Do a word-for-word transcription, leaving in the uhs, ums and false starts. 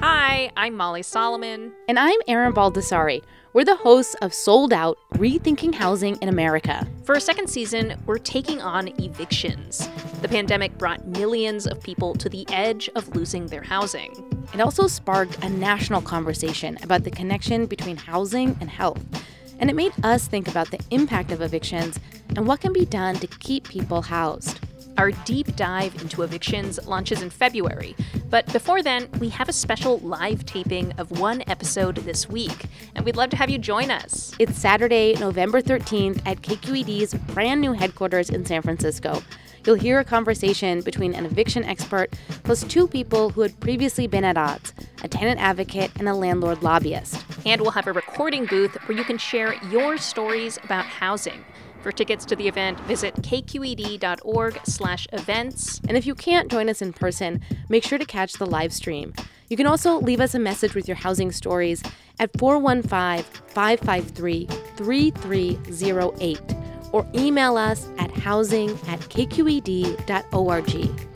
Hi, I'm Molly Solomon. And I'm Erin Baldassari. We're the hosts of Sold Out, Rethinking Housing in America. For a second season, we're taking on evictions. The pandemic brought millions of people to the edge of losing their housing. It also sparked a national conversation about the connection between housing and health. And it made us think about the impact of evictions and what can be done to keep people housed. Our deep dive into evictions launches in February. But before then, we have a special live taping of one episode this week, and we'd love to have you join us. It's Saturday, November thirteenth at K Q E D's brand new headquarters in San Francisco. You'll hear a conversation between an eviction expert plus two people who had previously been at odds, a tenant advocate and a landlord lobbyist. And we'll have a recording booth where you can share your stories about housing. For tickets to the event, visit k q e d dot org slash events. And if you can't join us in person, make sure to catch the live stream. You can also leave us a message with your housing stories at four one five, five five three, three three zero eight or email us at housing at k q e d dot org.